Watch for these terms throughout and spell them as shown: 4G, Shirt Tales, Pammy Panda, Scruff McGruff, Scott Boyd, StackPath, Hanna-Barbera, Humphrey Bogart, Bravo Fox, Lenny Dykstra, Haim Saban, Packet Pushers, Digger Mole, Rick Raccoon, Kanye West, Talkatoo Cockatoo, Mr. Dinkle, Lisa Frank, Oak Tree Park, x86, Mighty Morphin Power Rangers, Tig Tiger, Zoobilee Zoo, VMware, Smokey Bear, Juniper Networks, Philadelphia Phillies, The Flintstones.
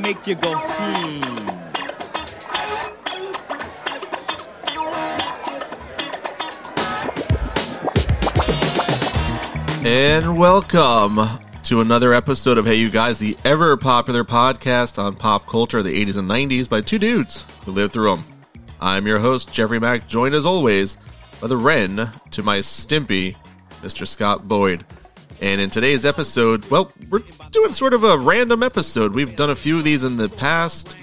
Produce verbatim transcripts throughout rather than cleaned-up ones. make you go, hmm. And welcome to another episode of Hey You Guys, the ever-popular podcast on pop culture of the eighties and nineties by two dudes who lived through them. I'm your host, Jeffrey Mack, joined as always by the Wren to my Stimpy, Mister Scott Boyd. And in today's episode, well, we're doing sort of a random episode. We've done a few of these in the past,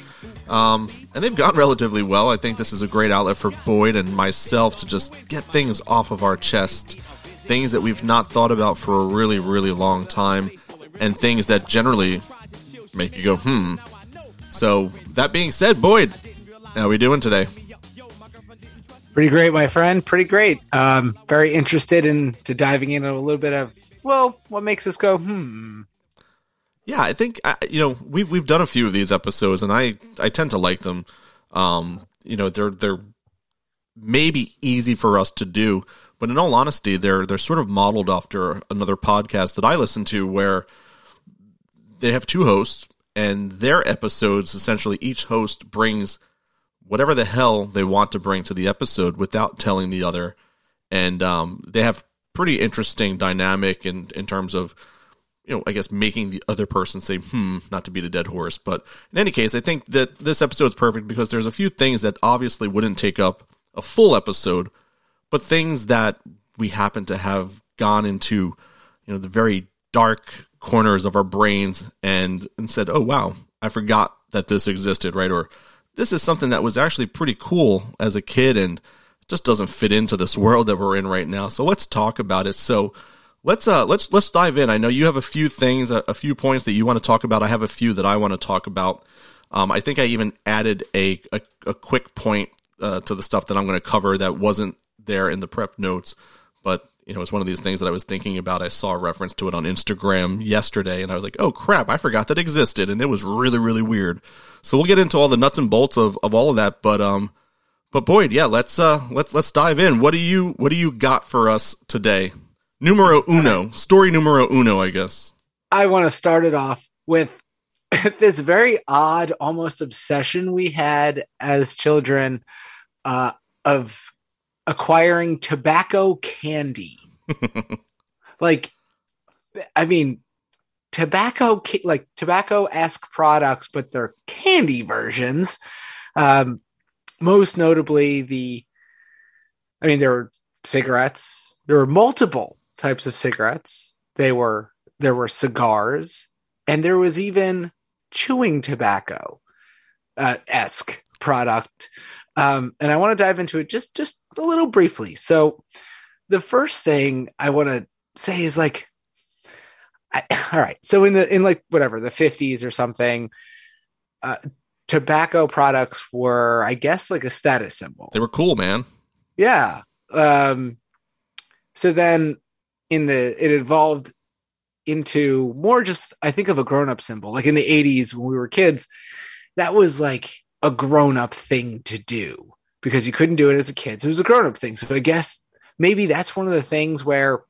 um, and they've gone relatively well. I think this is a great outlet for Boyd and myself to just get things off of our chest. Things that we've not thought about for a really, really long time, and things that generally make you go, hmm. So, that being said, Boyd, how are we doing today? Pretty great, my friend. Pretty great. Um, very interested in to diving into a little bit of, well, what makes us go, hmm. Yeah, I think, I, you know, we've we've done a few of these episodes, and I, I tend to like them. Um, you know, they're they're maybe easy for us to do, but in all honesty, they're they're sort of modeled after another podcast that I listen to where they have two hosts, and their episodes, essentially each host brings whatever the hell they want to bring to the episode without telling the other. And um, they have pretty interesting dynamic in, in terms of, you know, I guess making the other person say, hmm, not to beat a dead horse. But in any case, I think that this episode's perfect because there's a few things that obviously wouldn't take up a full episode, but things that we happen to have gone into, you know, the very dark corners of our brains and, and said, oh, wow, I forgot that this existed, right? Or this is something that was actually pretty cool as a kid and just doesn't fit into this world that we're in right now. So let's talk about it. So let's uh, let's let's dive in. I know you have a few things, a, a few points that you want to talk about. I have a few that I want to talk about. Um, I think I even added a, a, a quick point uh, to the stuff that I'm going to cover that wasn't there in the prep notes, but you know, it's one of these things that I was thinking about. I saw a reference to it on Instagram yesterday and I was like, oh crap, I forgot that existed. And it was really, really weird. So we'll get into all the nuts and bolts of, of all of that. But, um, but Boyd, yeah, let's, uh, let's, let's dive in. What do you, what do you got for us today? Numero uno, story numero uno, I guess. I want to start it off with this very odd, almost obsession we had as children, uh, of acquiring tobacco candy. Like, I mean, tobacco, like tobacco-esque products, but they're candy versions. Um, most notably the, I mean, there were cigarettes. There were multiple types of cigarettes. They were, there were cigars, and there was even chewing tobacco, uh, esque product. Um, and I want to dive into it just, just a little briefly. So the first thing I want to say is like, I, all right. So in the, in like whatever, the fifties or something, uh, tobacco products were, I guess, like a status symbol. They were cool, man. Yeah. Um, so then in the, it evolved into more just, I think of a grown-up symbol, like in the eighties when we were kids, that was like a grown-up thing to do because you couldn't do it as a kid. So it was a grown-up thing. So I guess maybe that's one of the things where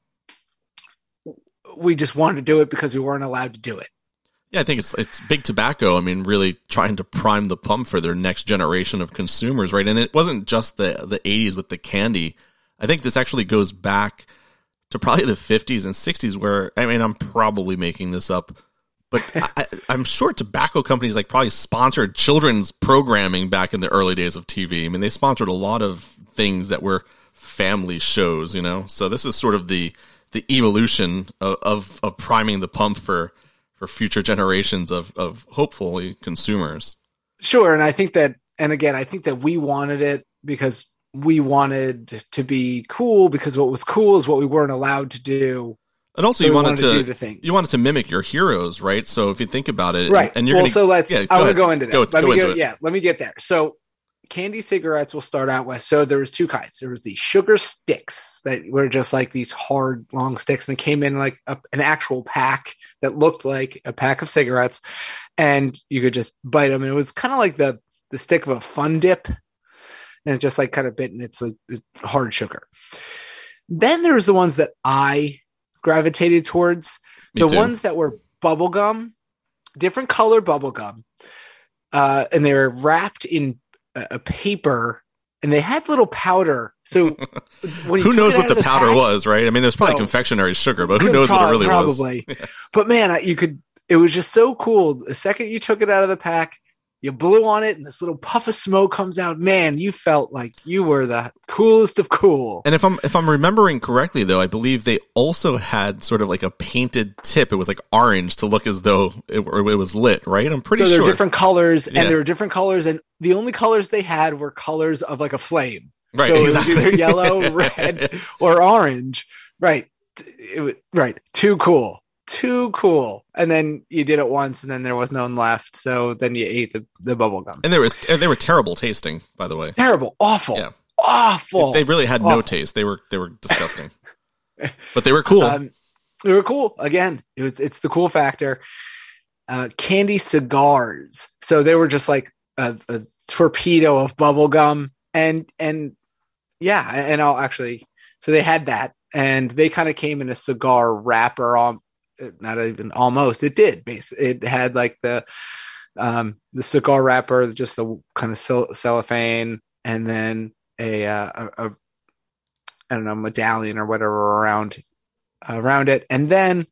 we just wanted to do it because we weren't allowed to do it. Yeah, I think it's it's big tobacco. I mean, really trying to prime the pump for their next generation of consumers, right? And it wasn't just the, the eighties with the candy. I think this actually goes back to probably the fifties and sixties where, I mean, I'm probably making this up, but I, I'm sure tobacco companies like probably sponsored children's programming back in the early days of T V. I mean, they sponsored a lot of things that were family shows, you know? So this is sort of the, the evolution of, of, of priming the pump for, for future generations of, of hopefully consumers. Sure. And I think that, and again, I think that we wanted it because we wanted to be cool because what was cool is what we weren't allowed to do. And also, so you wanted, wanted to, to do the you wanted to mimic your heroes, right? So if you think about it, right? And, and you're well, gonna, so let's. Yeah, go I want to go into that. Go, let go me into go, it. Yeah, let me get there. So, candy cigarettes. We'll start out with. So there was two kinds. There was the sugar sticks that were just like these hard, long sticks, and they came in like a, an actual pack that looked like a pack of cigarettes, and you could just bite them. And it was kind of like the the stick of a Fun Dip, and it just like kind of bit, and it's like hard sugar. Then there was the ones that I gravitated towards. Me the too. Ones that were bubblegum, different color bubblegum, uh, and they were wrapped in a, a paper, and they had little powder. So when who knows what the, the powder pack, was, right? I mean, there's probably no, confectionery sugar, but who knows probably, what it really probably. was? Yeah. But man, you could. It was just so cool. The second you took it out of the pack, you blew on it, and this little puff of smoke comes out. Man, you felt like you were the coolest of cool. And if I'm if I'm remembering correctly, though, I believe they also had sort of like a painted tip. It was like orange to look as though it, it was lit, right? I'm pretty sure. So there sure. were different colors, yeah. and there were different colors, and the only colors they had were colors of like a flame. Right, so exactly. It was either yellow, red, or orange. Right, it was, right. Too cool. Too cool. And then you did it once, and then there was no one left, so then you ate the, the bubble gum. And there was they were terrible tasting, by the way. Terrible, awful, yeah. awful. They really had awful. no taste. They were they were disgusting, but they were cool. Um, they were cool. Again, it was it's the cool factor. Uh, candy cigars. So they were just like a, a torpedo of bubble gum, and and yeah, and I'll actually. So they had that, and they kind of came in a cigar wrapper on. Not even almost. It did. It had like the um, the cigar wrapper, just the kind of cell- cellophane, and then a, uh, a, a I don't know medallion or whatever around uh, around it, and then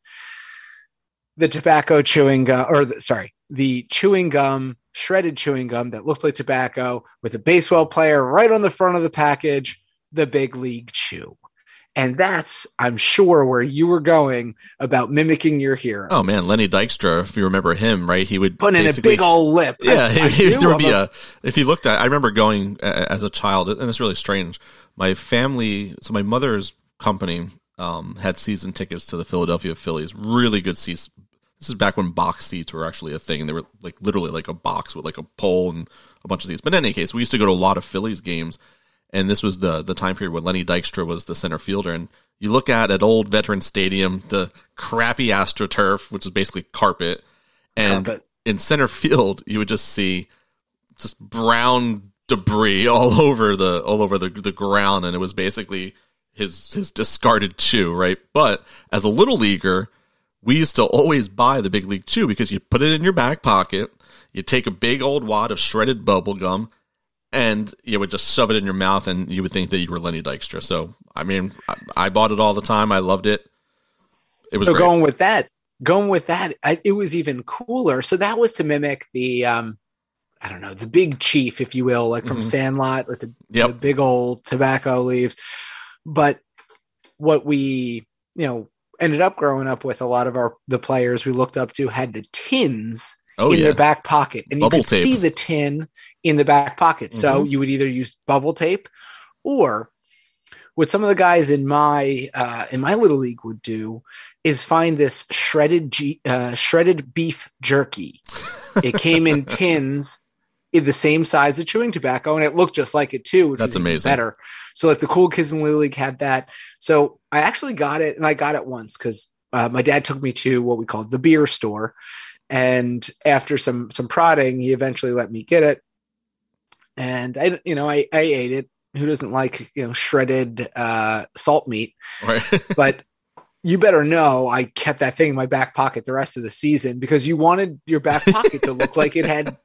the tobacco chewing gum, or the, sorry, the chewing gum, shredded chewing gum that looked like tobacco, with a baseball player right on the front of the package, the Big League Chew. And that's, I'm sure, where you were going about mimicking your hero. Oh man, Lenny Dykstra, if you remember him, right? He would put in a big old lip. Yeah, I, I he, there would be a, if you looked at, I remember going uh, as a child, and it's really strange. My family, so my mother's company um, had season tickets to the Philadelphia Phillies. Really good seats. This is back when box seats were actually a thing. They were like literally like a box with like a pole and a bunch of seats. But in any case, we used to go to a lot of Phillies games. And this was the the time period when Lenny Dykstra was the center fielder. And you look at at old Veterans Stadium, the crappy AstroTurf, which is basically carpet. And carpet. In center field, you would just see just brown debris all over the all over the, the ground. And it was basically his his discarded chew, right? But as a little leaguer, we used to always buy the Big League Chew because you put it in your back pocket. You take a big old wad of shredded bubble gum. And you would just shove it in your mouth, and you would think that you were Lenny Dykstra. So, I mean, I, I bought it all the time. I loved it. It was so great. going with that. Going with that, I, it was even cooler. So that was to mimic the, um, I don't know, the Big Chief, if you will, like from mm-hmm. Sandlot, like the, yep. the big old tobacco leaves. But what we, you know, ended up growing up with, a lot of our the players we looked up to had the tins. Oh, in yeah. their back pocket, and bubble you could tape. see the tin in the back pocket. Mm-hmm. So you would either use bubble tape, or what some of the guys in my uh, in my little league would do is find this shredded G- uh, shredded beef jerky. It came in tins, in the same size as chewing tobacco, and it looked just like it too. Which That's was amazing. Better. So like the cool kids in the little league had that. So I actually got it, and I got it once because uh, my dad took me to what we called the beer store. And after some, some prodding, he eventually let me get it. And I, you know, I, I ate it. Who doesn't like, you know, shredded, uh, salt meat, right. But you better know I kept that thing in my back pocket the rest of the season because you wanted your back pocket to look like it had,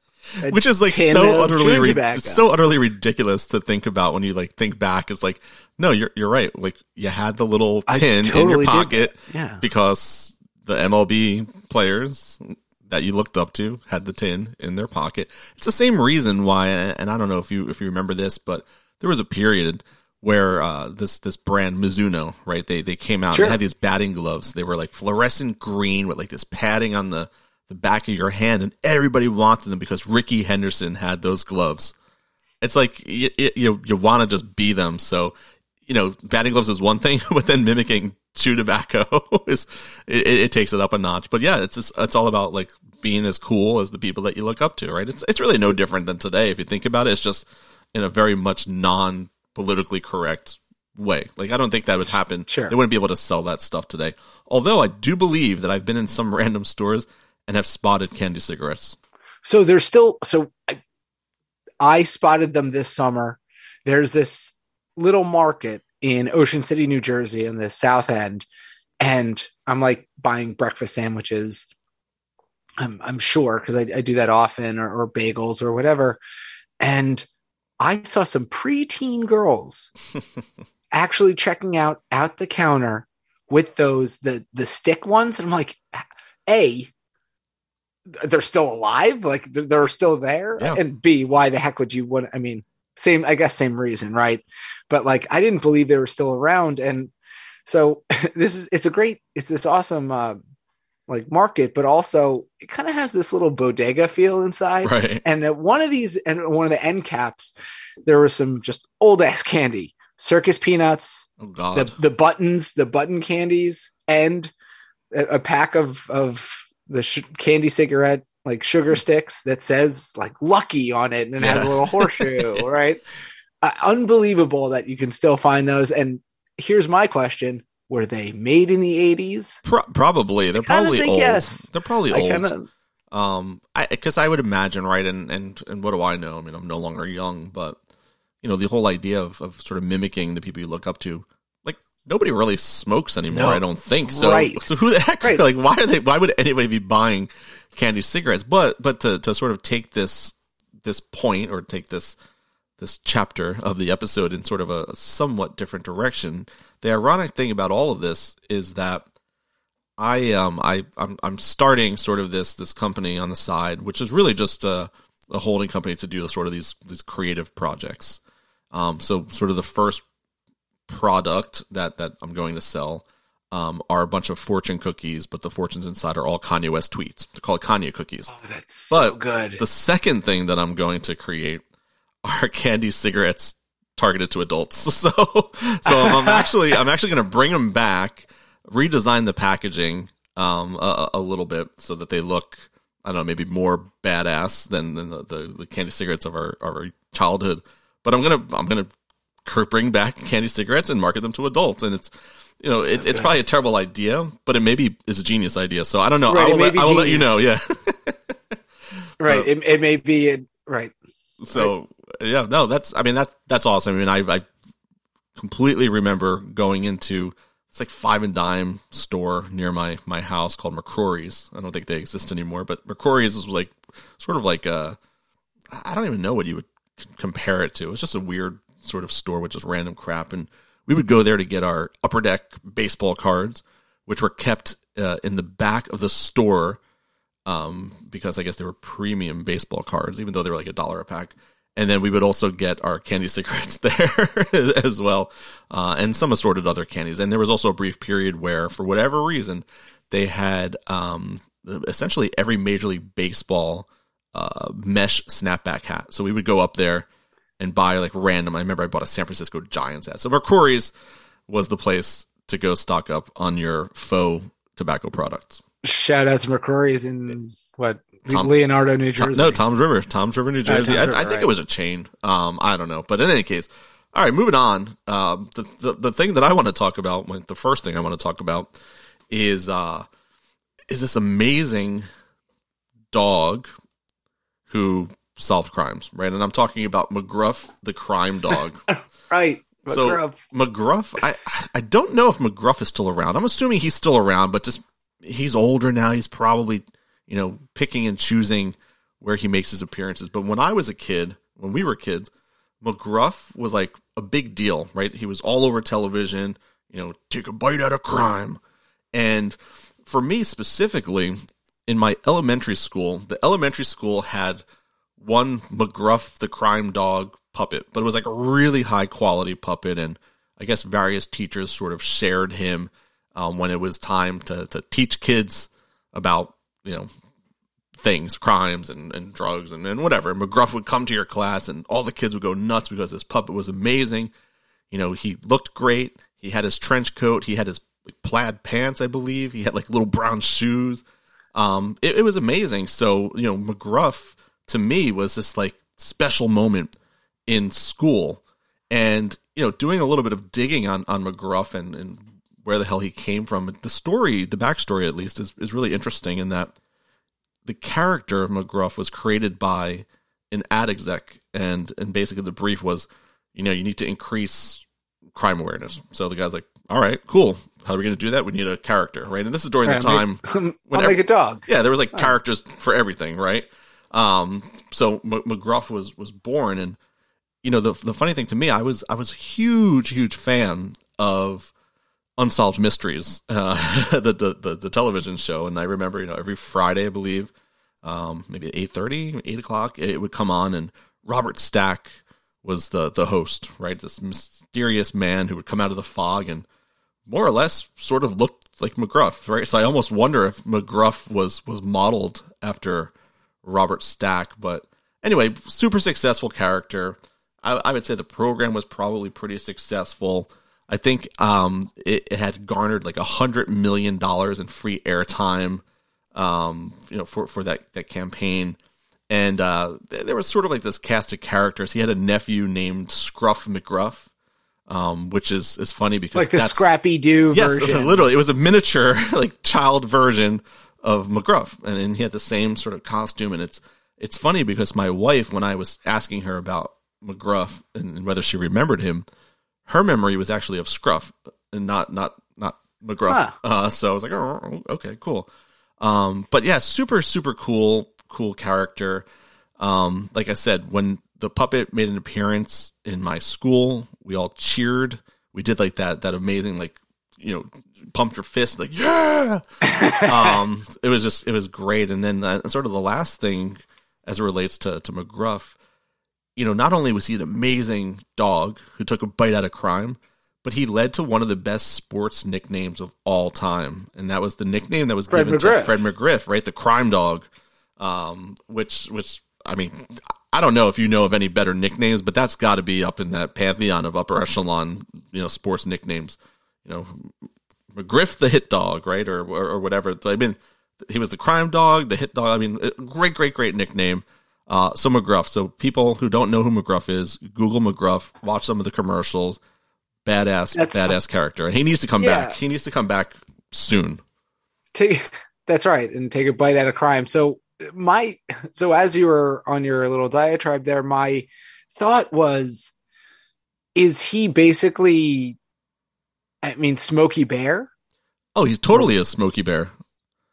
which is like so utterly, re- it's so utterly ridiculous to think about when you like think back. It's like, no, you're, you're right. Like you had the little tin totally in your pocket yeah. because the M L B players that you looked up to had the tin in their pocket. It's the same reason why, and I don't know if you if you remember this, but there was a period where uh, this this brand Mizuno, right? They they came out sure. and had these batting gloves. They were like fluorescent green with like this padding on the, the back of your hand, and everybody wanted them because Ricky Henderson had those gloves. It's like you you, you want to just be them. So you know, batting gloves is one thing, but then mimicking chew tobacco is it, it takes it up a notch. But yeah, it's just, it's all about like being as cool as the people that you look up to, right? It's it's really no different than today if you think about it. It's just in a very much non-politically correct way. Like I don't think that would happen. Sure. They wouldn't be able to sell that stuff today. Although I do believe that I've been in some random stores and have spotted candy cigarettes. So there's still so I, I spotted them this summer. There's this little market in Ocean City, New Jersey, in the South End, and I'm like buying breakfast sandwiches, I'm, I'm sure, because I, I do that often, or, or bagels or whatever. And I saw some preteen girls actually checking out at the counter with those, the, the stick ones. And I'm like, A, they're still alive. Like they're, they're still there. Yeah. And B, why the heck would you want, I mean, same, I guess, same reason. Right. But like, I didn't believe they were still around. And so this is, it's a great, it's this awesome, uh, like market, but also it kind of has this little bodega feel inside. Right. And at one of these, and one of the end caps, there was some just old ass candy, circus peanuts, oh God. the the buttons, the button candies, and a, a pack of, of the sh- candy cigarette, like sugar sticks that says like Lucky on it. And it yeah. has a little horseshoe, right? Uh, unbelievable that you can still find those. And here's my question. Were they made in the eighties? Pro- probably. They're probably think, old. Yes. They're probably I old. Kinda... Um, I because I would imagine, right? And, and and what do I know? I mean, I'm no longer young, but you know, the whole idea of, of sort of mimicking the people you look up to, like nobody really smokes anymore. No. I don't think so. Right. So who the heck? Right. Like, why are they? Why would anybody be buying candy cigarettes? But but to to sort of take this this point or take this this chapter of the episode in sort of a, a somewhat different direction. The ironic thing about all of this is that I um I I'm, I'm starting sort of this this company on the side, which is really just a, a holding company to do sort of these these creative projects. Um, so sort of the first product that that I'm going to sell um, are a bunch of fortune cookies, but the fortunes inside are all Kanye West tweets. They're called Kanye cookies. Oh, that's so but good. The second thing that I'm going to create are candy cigarettes targeted to adults. So, so I'm actually, I'm actually going to bring them back, redesign the packaging um, a, a little bit so that they look, I don't know, maybe more badass than, than the, the, the candy cigarettes of our, of our childhood. But I'm going to, I'm going to bring back candy cigarettes and market them to adults. And it's, you know, it, it's probably a terrible idea, but it maybe is a genius idea. So I don't know. Right, I, will let, I will let you know. Yeah. Right. But, it, it may be. A, right. So. Right. Yeah, no, that's, I mean, that's, that's awesome. I mean, I, I completely remember going into, it's like five and dime store near my, my house called McCrory's. I don't think they exist anymore, but McCrory's was like, sort of like a, I don't even know what you would compare it to. It's just a weird sort of store with just random crap. And we would go there to get our Upper Deck baseball cards, which were kept uh, in the back of the store um, because I guess they were premium baseball cards, even though they were like a dollar a pack. And then we would also get our candy cigarettes there as well, uh, and some assorted other candies. And there was also a brief period where, for whatever reason, they had um, essentially every Major League Baseball uh, mesh snapback hat. So we would go up there and buy like random. I remember I bought a San Francisco Giants hat. So McCrory's was the place to go stock up on your faux tobacco products. Shout out to McCrory's in what? Tom, Leonardo, New Jersey. Tom, no, Tom's River. Tom's River, New Jersey. Uh, River, I, I think right. It was a chain. Um, I don't know. But in any case, all right, moving on. Uh, the, the the thing that I want to talk about, the first thing I want to talk about is uh, is this amazing dog who solved crimes, right? And I'm talking about McGruff, the crime dog. Right. McGruff. So McGruff, I, I don't know if McGruff is still around. I'm assuming he's still around, but just he's older now. He's probably... you know, picking and choosing where he makes his appearances. But when I was a kid, when we were kids, McGruff was like a big deal, right? He was all over television, you know, take a bite out of crime. And for me specifically, in my elementary school, the elementary school had one McGruff, the crime dog puppet, but it was like a really high quality puppet. And I guess various teachers sort of shared him um, when it was time to, to teach kids about, you know, things, crimes and, and drugs and, and whatever. McGruff would come to your class and all the kids would go nuts because this puppet was amazing. You know, he looked great. He had his trench coat. He had his plaid pants, I believe. He had like little brown shoes. Um, it, it was amazing. So, you know, McGruff to me was this like special moment in school. And, you know, doing a little bit of digging on, on McGruff and, and where the hell he came from. The story, the backstory at least, is, is really interesting in that the character of McGruff was created by an ad exec, and and basically the brief was, you know, you need to increase crime awareness. So the guy's like, all right, cool. How are we going to do that? We need a character, right? And this is during all the right, time. Make, when I'll every, make a dog. Yeah, there was like all characters right. for everything, right? Um, so M- McGruff was was born, and you know the the funny thing to me, I was I was a huge huge fan of Unsolved Mysteries, uh, the, the the the television show, and I remember you know every Friday, I believe, um, maybe eight thirty, eight o'clock, it would come on, and Robert Stack was the the host, right? This mysterious man who would come out of the fog and more or less sort of looked like McGruff, right? So I almost wonder if McGruff was was modeled after Robert Stack. But anyway, super successful character. I, I would say the program was probably pretty successful. I think um, it, it had garnered like a hundred million dollars in free airtime, um, you know, for for that that campaign. And uh, th- there was sort of like this cast of characters. He had a nephew named Scruff McGruff, um, which is is funny because like the Scrappy-Doo yes, version. Yes, literally, it was a miniature like child version of McGruff, and, and he had the same sort of costume. And it's it's funny because my wife, when I was asking her about McGruff and, and whether she remembered him, her memory was actually of Scruff and not not not McGruff. Huh. Uh, so I was like, oh, okay, cool. Um, but yeah, super super cool cool character. Um, like I said, when the puppet made an appearance in my school, we all cheered. We did like that that amazing like you know. pumped her fist like yeah um it was just it was great. And then the, sort of the last thing as it relates to to McGruff, you know, not only was he an amazing dog who took a bite out of crime, but he led to one of the best sports nicknames of all time, and that was the nickname that was Fred given McGriff. to Fred McGriff, right, the crime dog, um which which I mean, I don't know if you know of any better nicknames, but that's got to be up in that pantheon of upper echelon, you know, sports nicknames, you know, McGriff the hit dog, right, or, or or whatever. I mean, he was the crime dog, the hit dog. I mean, great, great, great nickname. Uh, so McGruff. So people who don't know who McGruff is, Google McGruff, watch some of the commercials. Badass, that's badass fun. Character, and he needs to come yeah. back. He needs to come back soon. Take, that's right, and take a bite out of crime. So my, so as you were on your little diatribe there, my thought was, is he basically? I mean, Smokey Bear? Oh, he's totally a Smokey Bear.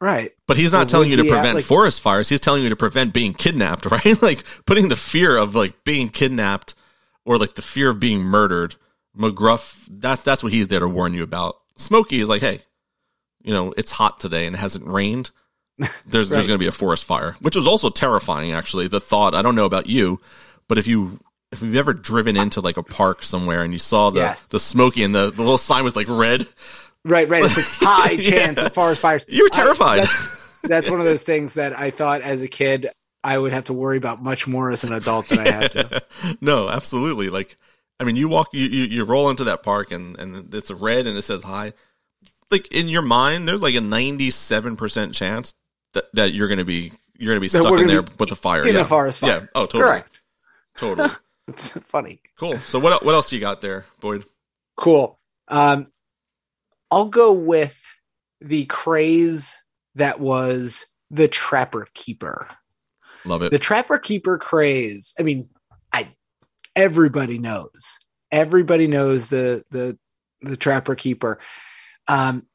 Right. But he's not so telling you to prevent at, like, forest fires. He's telling you to prevent being kidnapped, right? Like, putting the fear of, like, being kidnapped or, like, the fear of being murdered. McGruff, that's that's what he's there to warn you about. Smokey is like, hey, you know, it's hot today and it hasn't rained. There's right. there's going to be a forest fire, which was also terrifying, actually, the thought. I don't know about you, but if you... If you've ever driven into like a park somewhere and you saw the, yes. the Smokey and the, the little sign was like red. Right, right. It's a high chance yeah. of forest fires. You were terrified. I, that's that's one of those things that I thought as a kid I would have to worry about much more as an adult than yeah. I have to. No, absolutely. Like, I mean, you walk, you, you, you roll into that park and, and it's red and it says hi. Like in your mind, there's like a ninety-seven percent chance that, that you're going to be, you're going to be stuck in there with a fire. In yeah. a forest fire. Yeah. Oh, totally. Correct. Totally. It's funny. Cool. So what what else do you got there, Boyd? Cool. Um, I'll go with the craze that was the Trapper Keeper. Love it. The Trapper Keeper craze. I mean, I everybody knows. Everybody knows the the the Trapper Keeper. Um,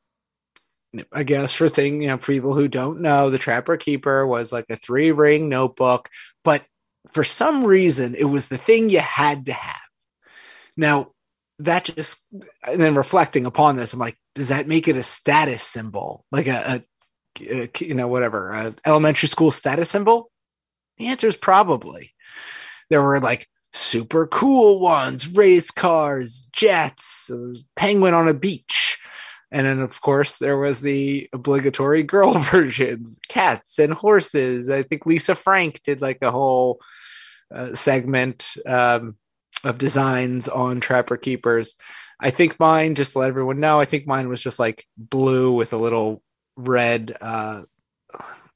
I guess for thing, you know, for people who don't know, the Trapper Keeper was like a three ring notebook, but for some reason, it was the thing you had to have. Now, that just, and then reflecting upon this, I'm like, does that make it a status symbol? Like a, a, a you know, whatever, a elementary school status symbol? The answer is probably. There were like super cool ones, race cars, jets, penguin on a beach. And then, of course, there was the obligatory girl versions, cats and horses. I think Lisa Frank did like a whole uh, segment um, of designs on Trapper Keepers. I think mine, just to let everyone know, I think mine was just like blue with a little red, uh,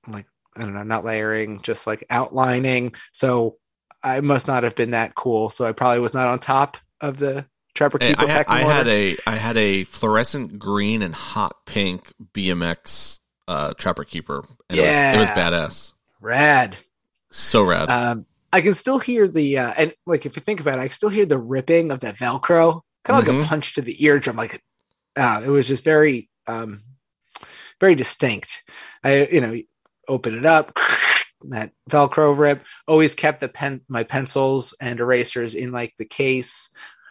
like, I don't know, not layering, just like outlining. So I must not have been that cool. So I probably was not on top of the Trapper Keeper. Hey, I, I had a I had a fluorescent green and hot pink B M X uh, Trapper Keeper. And yeah, it was, it was badass, rad, so rad. Um, I can still hear the uh, and like if you think about it, I can still hear the ripping of that Velcro, kind of mm-hmm. like a punch to the eardrum, like Uh, it was just very, um, very distinct. I, you know, open it up, that Velcro rip. Always kept the pen, my pencils and erasers in like the case,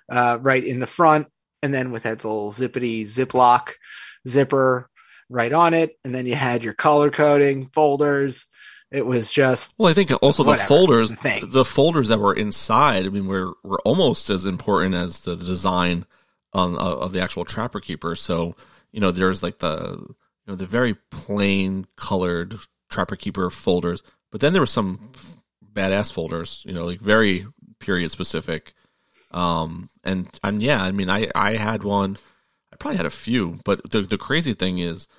uh, right in the front. And then with that little zippity Ziploc zipper right on it. And then you had your color coding folders. It was just, well, I think also whatever, the folders, the, the folders that were inside, I mean, were, were almost as important as the design um, of the actual Trapper Keeper. So, you know, there's like the, you know, the very plain colored Trapper Keeper folders, but then there were some badass folders, you know, like very period specific. Um, and and yeah, I mean, I, I had one, I probably had a few, but the, the crazy thing is,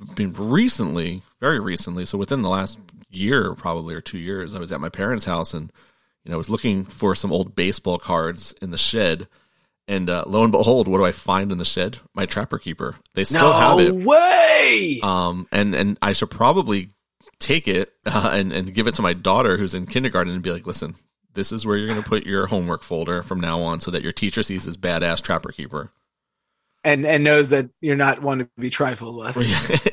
I mean, recently, very recently, so within the last year, probably, or two years, I was at my parents' house and, you know, I was looking for some old baseball cards in the shed. And uh, lo and behold, what do I find in the shed? My Trapper Keeper. They still no have it. No way! Um, and, and I should probably take it uh, and, and give it to my daughter who's in kindergarten and be like, listen, this is where you're going to put your homework folder from now on so that your teacher sees this badass Trapper Keeper. And and knows that you're not one to be trifled with.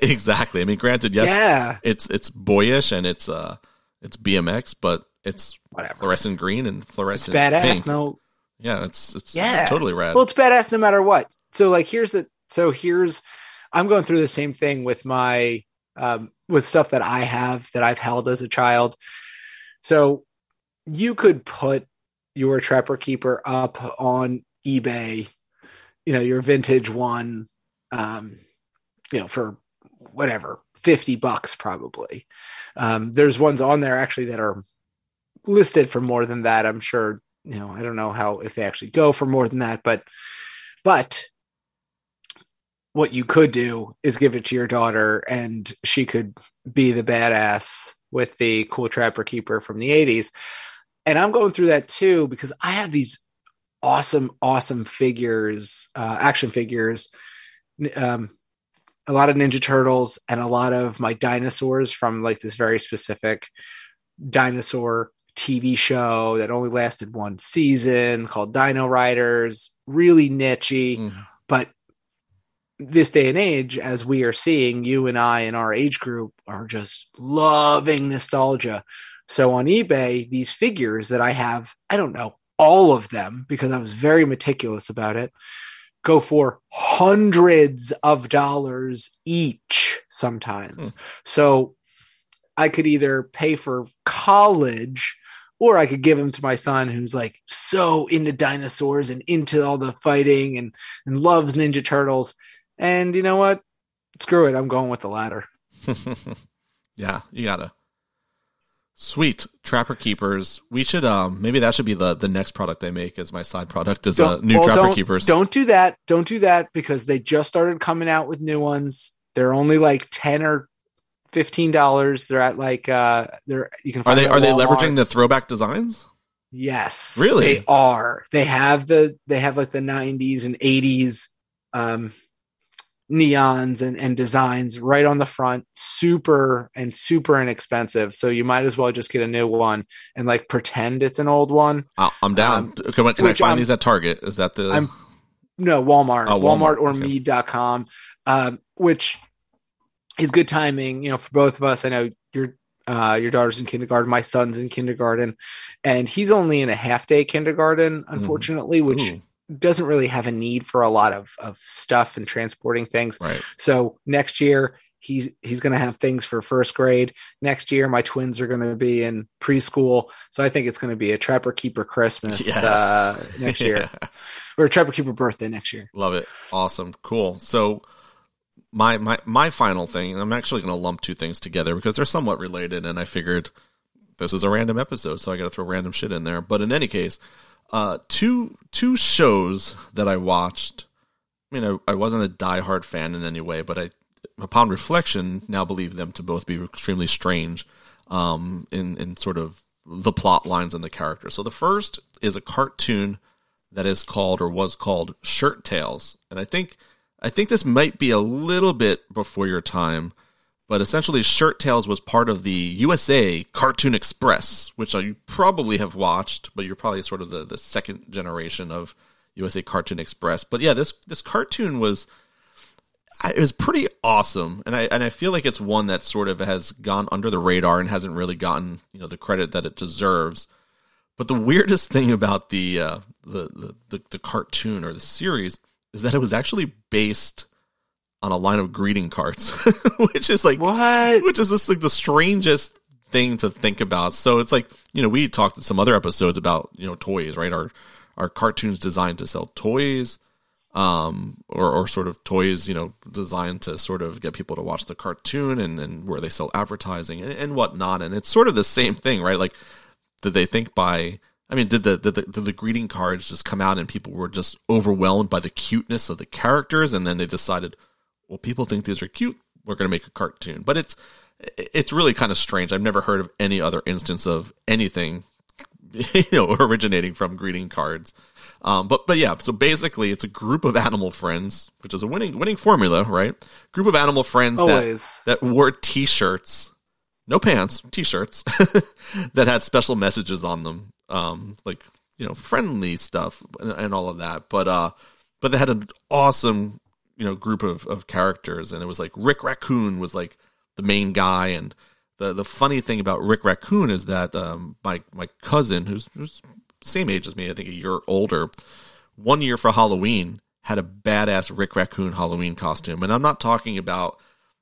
Exactly. I mean, granted, yes, yeah. it's it's boyish and it's uh it's B M X, but it's whatever. Fluorescent green and fluorescent it's badass. Pink. No, yeah, it's it's, yeah. it's totally rad. Well, it's badass no matter what. So like here's the so here's I'm going through the same thing with my um with stuff that I have that I've held as a child. So you could put your Trapper Keeper up on eBay. You know, your vintage one, um, you know, for whatever, fifty bucks, probably. Um, there's ones on there actually that are listed for more than that. I'm sure, you know, I don't know how, if they actually go for more than that, but, but what you could do is give it to your daughter and she could be the badass with the cool Trapper Keeper from the eighties. And I'm going through that too, because I have these awesome awesome figures uh action figures, um a lot of Ninja Turtles and a lot of my dinosaurs from like this very specific dinosaur T V show that only lasted one season called Dino Riders. Really nichey, mm-hmm. But this day and age, as we are seeing, you and I in our age group are just loving nostalgia. So on eBay, these figures that I have, I don't know all of them, because I was very meticulous about it, go for hundreds of dollars each sometimes. Hmm. So I could either pay for college or I could give them to my son, who's like so into dinosaurs and into all the fighting and, and loves Ninja Turtles. And you know what? Screw it. I'm going with the latter. Yeah, you gotta. Sweet. Trapper Keepers. We should um maybe that should be the the next product I make as my side product is a uh, new well, Trapper don't, Keepers. Don't do that. Don't do that because they just started coming out with new ones. They're only like ten or fifteen dollars. They're at like uh they're you can find Are they are they leveraging the throwback designs? Yes. Really? They are. They have the they have like the nineties and eighties um neons and, and designs right on the front, super and super inexpensive. So you might as well just get a new one and like pretend it's an old one. Oh, I'm down. Um, can can I find I'm, these at Target? Is that the? I'm, no, Walmart, oh, Walmart, Walmart or okay. mead dot com, um, which is good timing, you know, for both of us. I know your uh, your daughter's in kindergarten, my son's in kindergarten, and he's only in a half day kindergarten, unfortunately, mm. which. Ooh. Doesn't really have a need for a lot of, of stuff and transporting things. Right. So next year he's, he's going to have things for first grade. Next year, my twins are going to be in preschool. So I think it's going to be a Trapper Keeper Christmas yes. uh, next year yeah. or a Trapper Keeper birthday next year. Love it. Awesome. Cool. So my, my, my final thing, and I'm actually going to lump two things together because they're somewhat related. And I figured this is a random episode, so I got to throw random shit in there. But in any case, Uh, two two shows that I watched. I mean, I, I wasn't a diehard fan in any way, but I, upon reflection, now believe them to both be extremely strange um, in in sort of the plot lines and the characters. So the first is a cartoon that is called or was called Shirt Tales, and I think I think this might be a little bit before your time, but essentially Shirt Tales was part of the U S A Cartoon Express, which you probably have watched, but you're probably sort of the, the second generation of U S A Cartoon Express. But yeah, this this cartoon was I, it was pretty awesome, and I and I feel like it's one that sort of has gone under the radar and hasn't really gotten, you know, the credit that it deserves. But the weirdest thing about the uh, the, the, the the cartoon or the series is that it was actually based on a line of greeting cards, which is like what, which is just like the strangest thing to think about. So it's like, you know, we talked in some other episodes about, you know, toys, right? Our our cartoons designed to sell toys. Um, or, or sort of toys, you know, designed to sort of get people to watch the cartoon, and, and where they sell advertising and, and whatnot. And it's sort of the same thing, right? Like, did they think by, I mean, did the, the, the, the greeting cards just come out and people were just overwhelmed by the cuteness of the characters? And then they decided, well, people think these are cute, we're going to make a cartoon. But it's, it's really kind of strange. I've never heard of any other instance of anything, you know, originating from greeting cards. Um, but, but yeah, so basically it's a group of animal friends, which is a winning, winning formula, right? Group of animal friends that, that wore t-shirts, no pants, t-shirts that had special messages on them. Um, like, you know, friendly stuff and, and all of that. But, uh, but they had an awesome, you know, group of, of characters. And it was like Rick Raccoon was like the main guy. And the, the funny thing about Rick Raccoon is that, um, my, my cousin who's, who's same age as me, I think a year older, one year for Halloween had a badass Rick Raccoon Halloween costume. And I'm not talking about,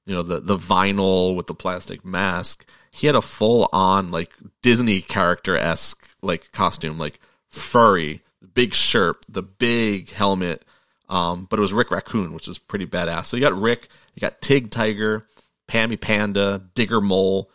you know, the, the vinyl with the plastic mask. He had a full on like Disney character-esque like costume, like furry, the big shirt, the big helmet. Um, but it was Rick Raccoon, which is pretty badass. So you got Rick, you got Tig Tiger, Pammy Panda, Digger Mole,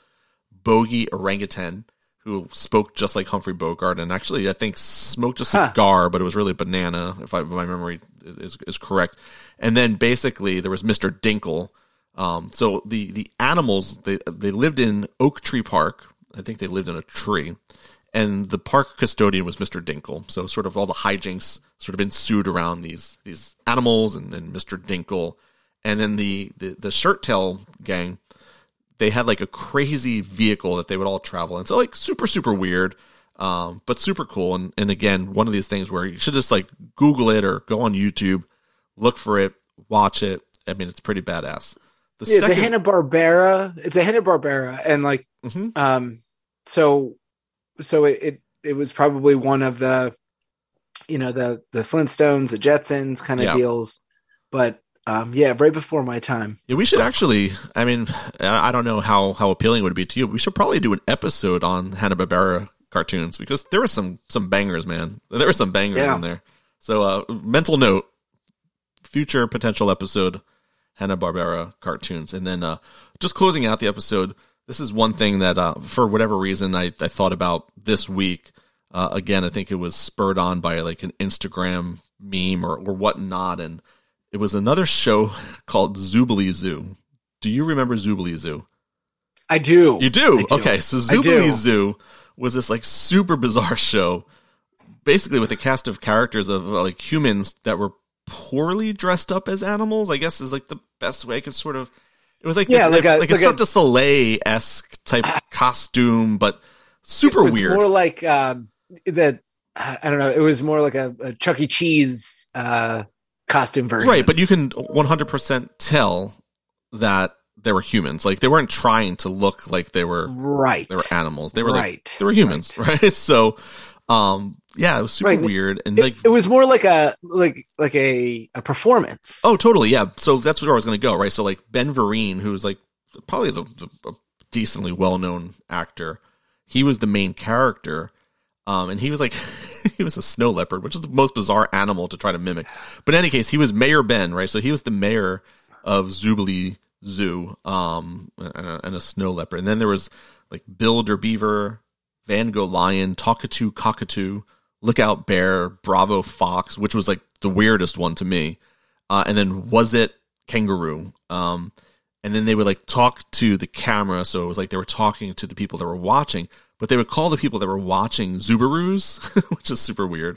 Bogey Orangutan, who spoke just like Humphrey Bogart, and actually I think smoked a cigar, huh. but it was really a banana, if I, my memory is is correct. And then basically there was Mister Dinkle. Um, so the, the animals, they they lived in Oak Tree Park. I think they lived in a tree. And the park custodian was Mister Dinkle. So sort of all the hijinks sort of ensued around these these animals and, and Mister Dinkle. And then the, the, the Shirt Tail gang, they had like a crazy vehicle that they would all travel in. So like super, super weird, um, but super cool. And, and again, one of these things where you should just like Google it or go on YouTube, look for it, watch it. I mean, it's pretty badass. The yeah, second... It's a Hanna-Barbera. It's a Hanna-Barbera. And like, mm-hmm. um, so, so it, it, it was probably one of the, you know, the, the Flintstones, the Jetsons kind of yeah. deals, but Um, yeah, right before my time. Yeah, we should actually, I mean, I don't know how, how appealing it would be to you, but we should probably do an episode on Hanna-Barbera cartoons, because there were some, some bangers, man. There were some bangers yeah. in there. So, uh, mental note, future potential episode, Hanna-Barbera cartoons. And then uh, just closing out the episode, this is one thing that, uh, for whatever reason, I, I thought about this week. Uh, again, I think it was spurred on by like an Instagram meme or, or whatnot, and it was another show called Zoobilee Zoo. Do you remember Zoobilee Zoo? I do. You do? I do. Okay, so Zoobilee Zoo was this like super bizarre show, basically with a cast of characters of like humans that were poorly dressed up as animals, I guess is like the best way I could sort of. It was like yeah, this, like, like, a, like a like Cirque du Soleil-esque type uh, costume, but super it was weird. More like um, the I don't know. It was more like a, a Chuck E. Cheese. Uh, costume version. Right, but you can one hundred percent tell that they were humans. Like, they weren't trying to look like they were right. They were animals. They were right. like, they were humans, right? right? So, um, yeah, it was super right. weird, and it, like it was more like a like like a, a performance. Oh, totally, yeah. So that's where I was going to go, right? So like Ben Vereen, who's like probably the, the a decently well-known actor, he was the main character. Um, and he was like, he was a snow leopard, which is the most bizarre animal to try to mimic. But in any case, he was Mayor Ben, right? So he was the mayor of Zoobilee Zoo, um, and a, and a snow leopard. And then there was like Builder Beaver, Van Gogh Lion, Talkatoo Cockatoo, Lookout Bear, Bravo Fox, which was like the weirdest one to me. Uh, and then Was It Kangaroo. Um, and then they would like talk to the camera. So it was like they were talking to the people that were watching. But they would call the people that were watching Zoobaroos, which is super weird.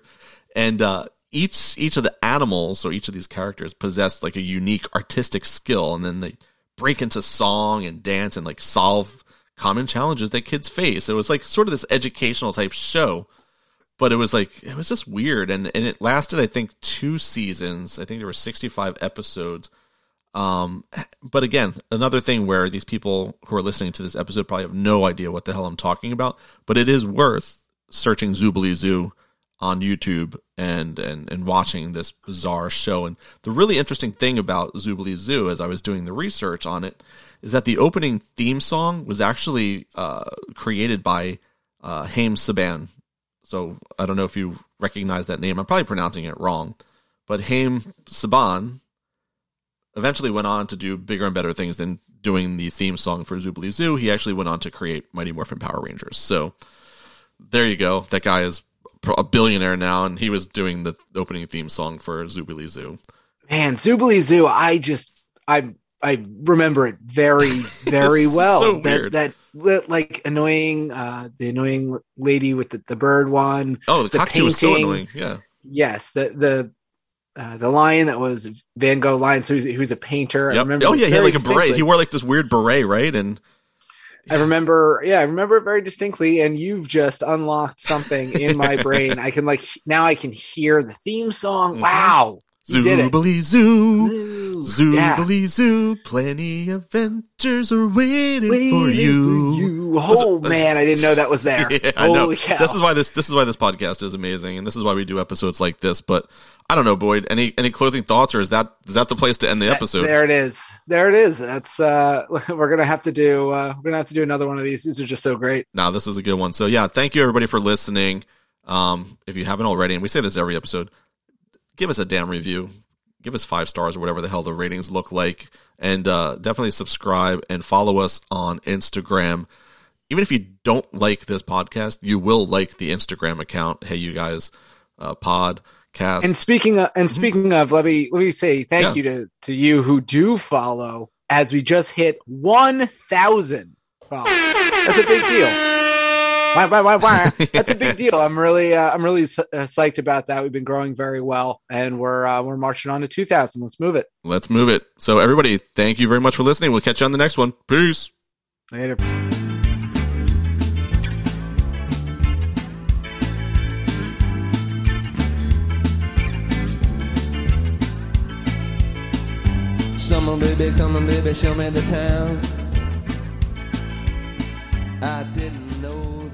And uh, each each of the animals, or each of these characters, possessed like a unique artistic skill. And then they break into song and dance and like solve common challenges that kids face. It was like sort of this educational type show, but it was like it was just weird. And and it lasted, I think, two seasons. I think there were sixty-five episodes. Um, but again, another thing where these people who are listening to this episode probably have no idea what the hell I'm talking about, but it is worth searching Zoobilee Zoo on YouTube and, and, and watching this bizarre show. And the really interesting thing about Zoobilee Zoo, as I was doing the research on it, is that the opening theme song was actually uh, created by uh, Haim Saban. So I don't know if you recognize that name. I'm probably pronouncing it wrong. But Haim Saban eventually went on to do bigger and better things than doing the theme song for Zoobilee Zoo. He actually went on to create Mighty Morphin Power Rangers. So there you go. That guy is a billionaire now, and he was doing the opening theme song for Zoobilee Zoo. Man, Zoobilee Zoo, I just, I I remember it very, very well. So that, weird. That, like, annoying, uh, the annoying lady with the, the bird one. Oh, the, the cockatoo was so annoying, yeah. Yes, the, the, Uh, the lion that was Van Gogh Lion, so he was a painter. Yep. I remember. Oh yeah, he had like a beret. He wore like this weird beret, right? And yeah. I remember, yeah, I remember it very distinctly. And you've just unlocked something in my brain. I can like now I can hear the theme song. Mm-hmm. Wow, Zoobilee Zoo, Zoobilee yeah. Zoo, plenty of adventures are waiting, waiting for you. For you. Oh that's, man, that's, I didn't know that was there. Yeah, Holy cow! This is why this this is why this podcast is amazing, and this is why we do episodes like this. But I don't know, Boyd. Any any closing thoughts, or is that is that the place to end the episode? There it is. There it is. That's uh, we're gonna have to do. Uh, we're gonna have to do another one of these. These are just so great. No, this is a good one. So yeah, thank you everybody for listening. Um, if you haven't already, and we say this every episode, give us a damn review. Give us five stars or whatever the hell the ratings look like, and uh, definitely subscribe and follow us on Instagram. Even if you don't like this podcast, you will like the Instagram account. Hey, you guys, uh, pod. Cast. And speaking of, and mm-hmm. speaking of, let me let me say thank yeah. you to, to you who do follow, as we just hit one thousand followers. That's a big deal. Why, why, why, why? That's a big deal. I'm really uh, I'm really psyched about that. We've been growing very well, and we're uh, we're marching on to two thousand. Let's move it. Let's move it. So everybody, thank you very much for listening. We'll catch you on the next one. Peace. Later. Come on, baby, come on, baby, show me the town. I didn't know.